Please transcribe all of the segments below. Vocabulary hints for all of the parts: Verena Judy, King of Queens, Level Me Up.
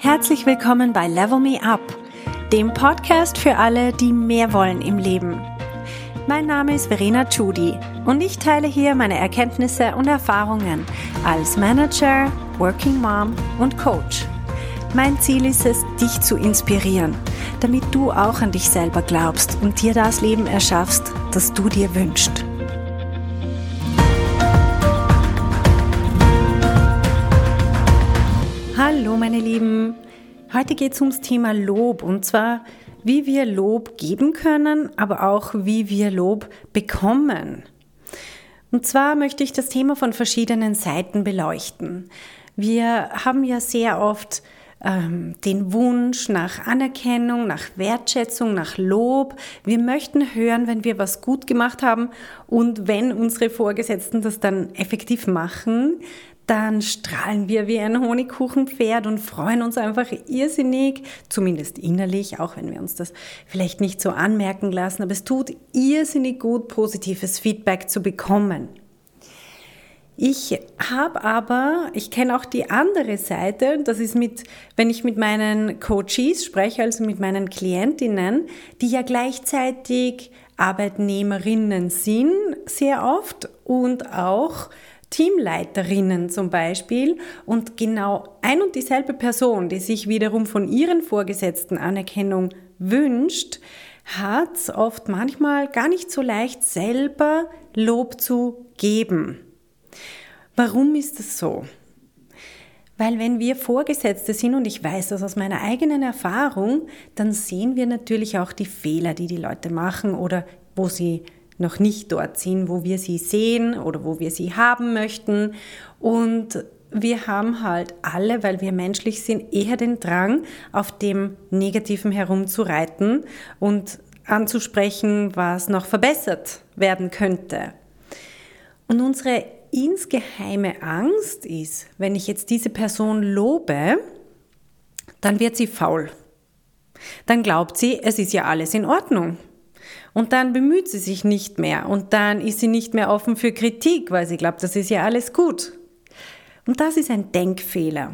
Herzlich willkommen bei Level Me Up, dem Podcast für alle, die mehr wollen im Leben. Mein Name ist Verena Judy und ich teile hier meine Erkenntnisse und Erfahrungen als Manager, Working Mom und Coach. Mein Ziel ist es, dich zu inspirieren, damit du auch an dich selber glaubst und dir das Leben erschaffst, das du dir wünschst. Hallo meine Lieben, heute geht es ums Thema Lob und zwar, wie wir Lob geben können, aber auch wie wir Lob bekommen. Und zwar möchte ich das Thema von verschiedenen Seiten beleuchten. Wir haben ja sehr oft den Wunsch nach Anerkennung, nach Wertschätzung, nach Lob. Wir möchten hören, wenn wir was gut gemacht haben und wenn unsere Vorgesetzten das dann effektiv machen, dann strahlen wir wie ein Honigkuchenpferd und freuen uns einfach irrsinnig, zumindest innerlich, auch wenn wir uns das vielleicht nicht so anmerken lassen, aber es tut irrsinnig gut, positives Feedback zu bekommen. Ich kenne auch die andere Seite, das ist wenn ich mit meinen Coaches spreche, also mit meinen Klientinnen, die ja gleichzeitig Arbeitnehmerinnen sind, sehr oft, und auch Teamleiterinnen zum Beispiel, und genau ein und dieselbe Person, die sich wiederum von ihren Vorgesetzten Anerkennung wünscht, hat es oft manchmal gar nicht so leicht, selber Lob zu geben. Warum ist das so? Weil wenn wir Vorgesetzte sind, und ich weiß das aus meiner eigenen Erfahrung, dann sehen wir natürlich auch die Fehler, die Leute machen oder wo sie noch nicht dort sind, wo wir sie sehen oder wo wir sie haben möchten. Und wir haben halt alle, weil wir menschlich sind, eher den Drang, auf dem Negativen herumzureiten und anzusprechen, was noch verbessert werden könnte. Und unsere insgeheime Angst ist, wenn ich jetzt diese Person lobe, dann wird sie faul. Dann glaubt sie, es ist ja alles in Ordnung. Und dann bemüht sie sich nicht mehr und dann ist sie nicht mehr offen für Kritik, weil sie glaubt, das ist ja alles gut. Und das ist ein Denkfehler.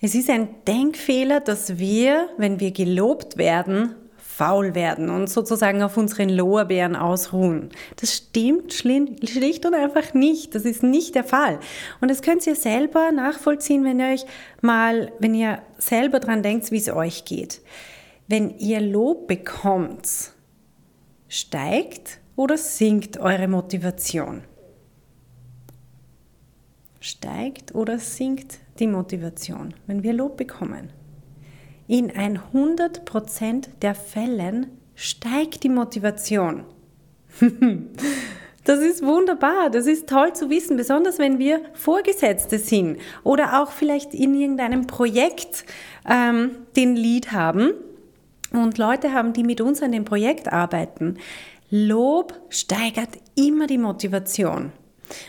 Es ist ein Denkfehler, dass wir, wenn wir gelobt werden, faul werden und sozusagen auf unseren Lorbeeren ausruhen. Das stimmt schlicht und einfach nicht. Das ist nicht der Fall. Und das könnt ihr selber nachvollziehen, wenn ihr selber dran denkt, wie es euch geht. Wenn ihr Lob bekommt, steigt oder sinkt eure Motivation? Steigt oder sinkt die Motivation, wenn wir Lob bekommen? In 100% der Fällen steigt die Motivation. Das ist wunderbar, das ist toll zu wissen, besonders wenn wir Vorgesetzte sind oder auch vielleicht in irgendeinem Projekt den Lead haben. Und Leute haben, die mit uns an dem Projekt arbeiten. Lob steigert immer die Motivation.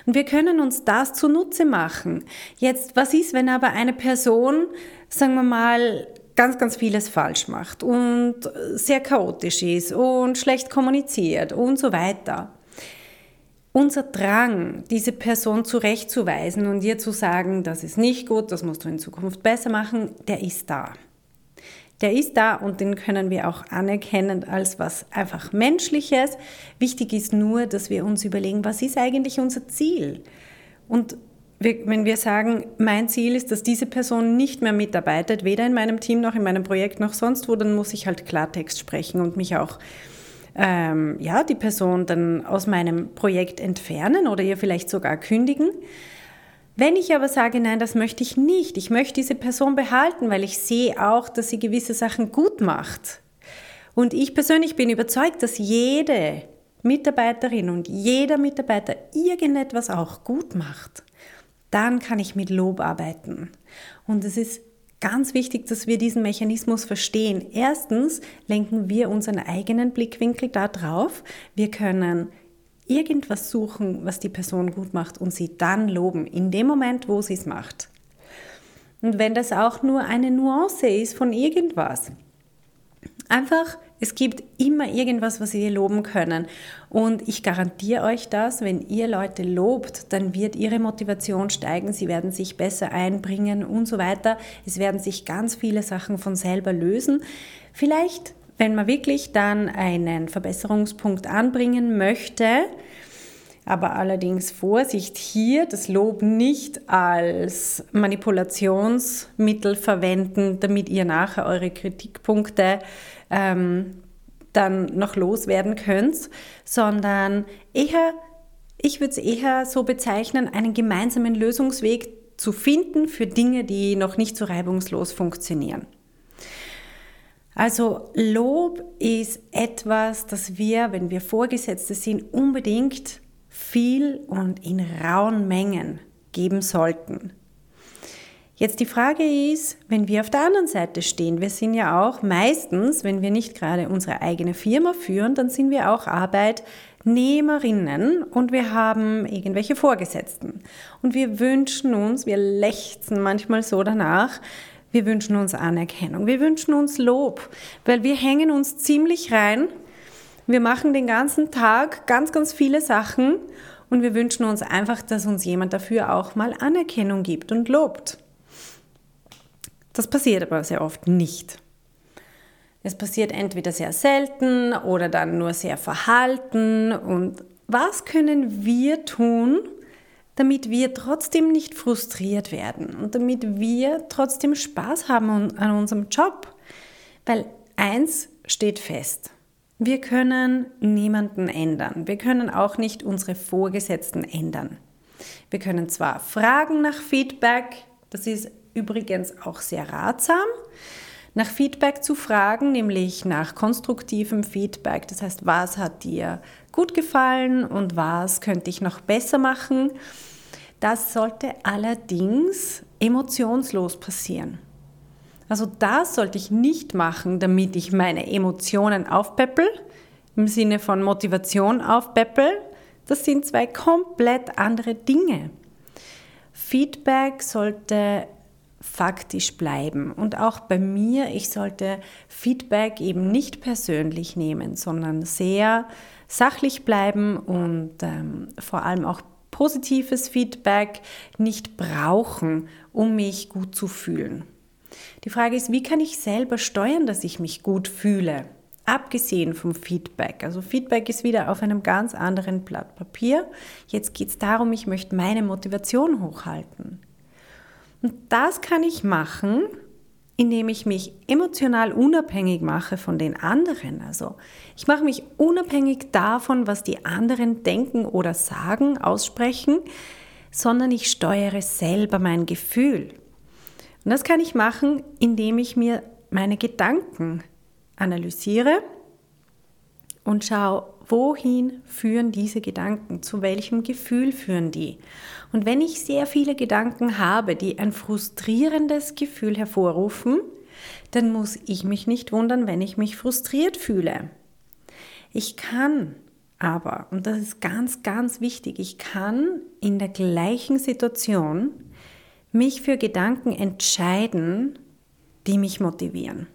Und wir können uns das zunutze machen. Jetzt, was ist, wenn aber eine Person, sagen wir mal, ganz, ganz vieles falsch macht und sehr chaotisch ist und schlecht kommuniziert und so weiter? Unser Drang, diese Person zurechtzuweisen und ihr zu sagen, das ist nicht gut, das musst du in Zukunft besser machen, der ist da. Der ist da und den können wir auch anerkennen als was einfach Menschliches. Wichtig ist nur, dass wir uns überlegen, was ist eigentlich unser Ziel? Und wenn wir sagen, mein Ziel ist, dass diese Person nicht mehr mitarbeitet, weder in meinem Team noch in meinem Projekt noch sonst wo, dann muss ich halt Klartext sprechen und mich auch die Person dann aus meinem Projekt entfernen oder ihr vielleicht sogar kündigen. Wenn ich aber sage, nein, das möchte ich nicht, ich möchte diese Person behalten, weil ich sehe auch, dass sie gewisse Sachen gut macht. Und ich persönlich bin überzeugt, dass jede Mitarbeiterin und jeder Mitarbeiter irgendetwas auch gut macht. Dann kann ich mit Lob arbeiten. Und es ist ganz wichtig, dass wir diesen Mechanismus verstehen. Erstens lenken wir unseren eigenen Blickwinkel da drauf. Wir können irgendwas suchen, was die Person gut macht und sie dann loben, in dem Moment, wo sie es macht. Und wenn das auch nur eine Nuance ist von irgendwas, einfach Es gibt immer irgendwas, was wir loben können. Und ich garantiere euch das, wenn ihr Leute lobt, dann wird ihre Motivation steigen, sie werden sich besser einbringen und so weiter. Es werden sich ganz viele Sachen von selber lösen. Vielleicht, wenn man wirklich dann einen Verbesserungspunkt anbringen möchte, aber allerdings Vorsicht hier, das Lob nicht als Manipulationsmittel verwenden, damit ihr nachher eure Kritikpunkte dann noch loswerden könnt, sondern eher, ich würde es eher so bezeichnen, einen gemeinsamen Lösungsweg zu finden für Dinge, die noch nicht so reibungslos funktionieren. Also Lob ist etwas, das wir, wenn wir Vorgesetzte sind, unbedingt viel und in rauen Mengen geben sollten. Jetzt die Frage ist, wenn wir auf der anderen Seite stehen, wir sind ja auch meistens, wenn wir nicht gerade unsere eigene Firma führen, dann sind wir auch Arbeitnehmerinnen und wir haben irgendwelche Vorgesetzten. Und wir wünschen uns, wir lechzen manchmal so danach, wir wünschen uns Anerkennung, wir wünschen uns Lob, weil wir hängen uns ziemlich rein. Wir machen den ganzen Tag ganz, ganz viele Sachen und wir wünschen uns einfach, dass uns jemand dafür auch mal Anerkennung gibt und lobt. Das passiert aber sehr oft nicht. Es passiert entweder sehr selten oder dann nur sehr verhalten. Und was können wir tun, damit wir trotzdem nicht frustriert werden und damit wir trotzdem Spaß haben an unserem Job? Weil eins steht fest. Wir können niemanden ändern. Wir können auch nicht unsere Vorgesetzten ändern. Wir können zwar fragen nach Feedback, das ist übrigens auch sehr ratsam, nach Feedback zu fragen, nämlich nach konstruktivem Feedback. Das heißt, was hat dir gut gefallen und was könnte ich noch besser machen? Das sollte allerdings emotionslos passieren. Also das sollte ich nicht machen, damit ich meine Emotionen aufpeppel, im Sinne von Motivation aufpeppel. Das sind zwei komplett andere Dinge. Feedback sollte faktisch bleiben. Und auch bei mir, ich sollte Feedback eben nicht persönlich nehmen, sondern sehr sachlich bleiben und vor allem auch positives Feedback nicht brauchen, um mich gut zu fühlen. Die Frage ist, wie kann ich selber steuern, dass ich mich gut fühle, abgesehen vom Feedback. Also Feedback ist wieder auf einem ganz anderen Blatt Papier. Jetzt geht es darum, ich möchte meine Motivation hochhalten. Und das kann ich machen, indem ich mich emotional unabhängig mache von den anderen. Also ich mache mich unabhängig davon, was die anderen denken oder sagen, aussprechen, sondern ich steuere selber mein Gefühl. Und das kann ich machen, indem ich mir meine Gedanken analysiere und schaue, wohin führen diese Gedanken, zu welchem Gefühl führen die. Und wenn ich sehr viele Gedanken habe, die ein frustrierendes Gefühl hervorrufen, dann muss ich mich nicht wundern, wenn ich mich frustriert fühle. Ich kann aber, und das ist ganz, ganz wichtig, ich kann in der gleichen Situation mich für Gedanken entscheiden, die mich motivieren.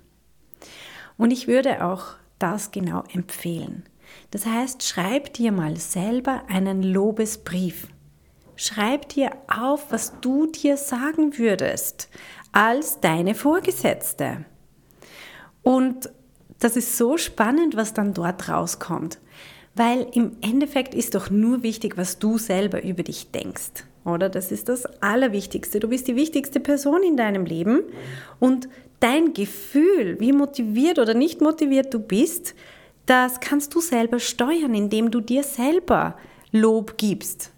Und ich würde auch das genau empfehlen. Das heißt, schreib dir mal selber einen Lobesbrief. Schreib dir auf, was du dir sagen würdest als deine Vorgesetzte. Und das ist so spannend, was dann dort rauskommt. Weil im Endeffekt ist doch nur wichtig, was du selber über dich denkst. Oder? Das ist das Allerwichtigste. Du bist die wichtigste Person in deinem Leben und dein Gefühl, wie motiviert oder nicht motiviert du bist, das kannst du selber steuern, indem du dir selber Lob gibst.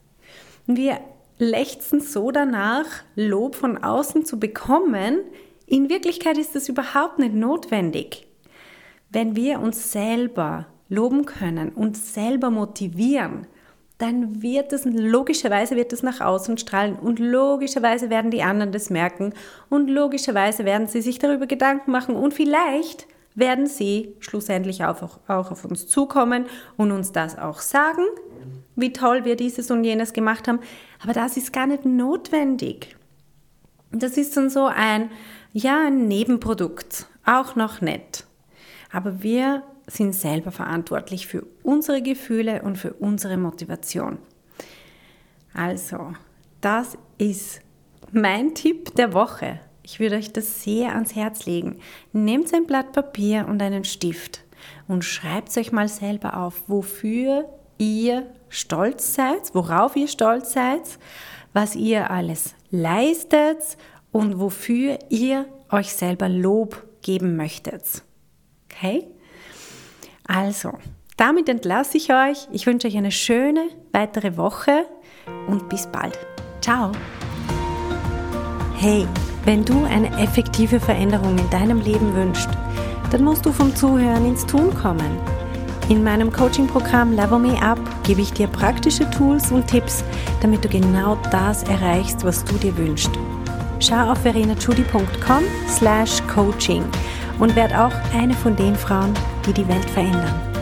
Wir lechzen so danach, Lob von außen zu bekommen. In Wirklichkeit ist das überhaupt nicht notwendig. Wenn wir uns selber loben können und selber motivieren, dann wird es, logischerweise wird es nach außen strahlen und logischerweise werden die anderen das merken und logischerweise werden sie sich darüber Gedanken machen und vielleicht werden sie schlussendlich auch auf uns zukommen und uns das auch sagen, wie toll wir dieses und jenes gemacht haben. Aber das ist gar nicht notwendig. Das ist dann so ein Nebenprodukt, auch noch nett. Aber wir sind selber verantwortlich für unsere Gefühle und für unsere Motivation. Also, das ist mein Tipp der Woche. Ich würde euch das sehr ans Herz legen. Nehmt ein Blatt Papier und einen Stift und schreibt euch mal selber auf, wofür ihr stolz seid, worauf ihr stolz seid, was ihr alles leistet und wofür ihr euch selber Lob geben möchtet. Okay? Also, damit entlasse ich euch. Ich wünsche euch eine schöne weitere Woche und bis bald. Ciao! Hey, wenn du eine effektive Veränderung in deinem Leben wünschst, dann musst du vom Zuhören ins Tun kommen. In meinem Coaching-Programm Level Me Up gebe ich dir praktische Tools und Tipps, damit du genau das erreichst, was du dir wünschst. Schau auf verenajudy.com/coaching und werd auch eine von den Frauen, die die Welt verändern.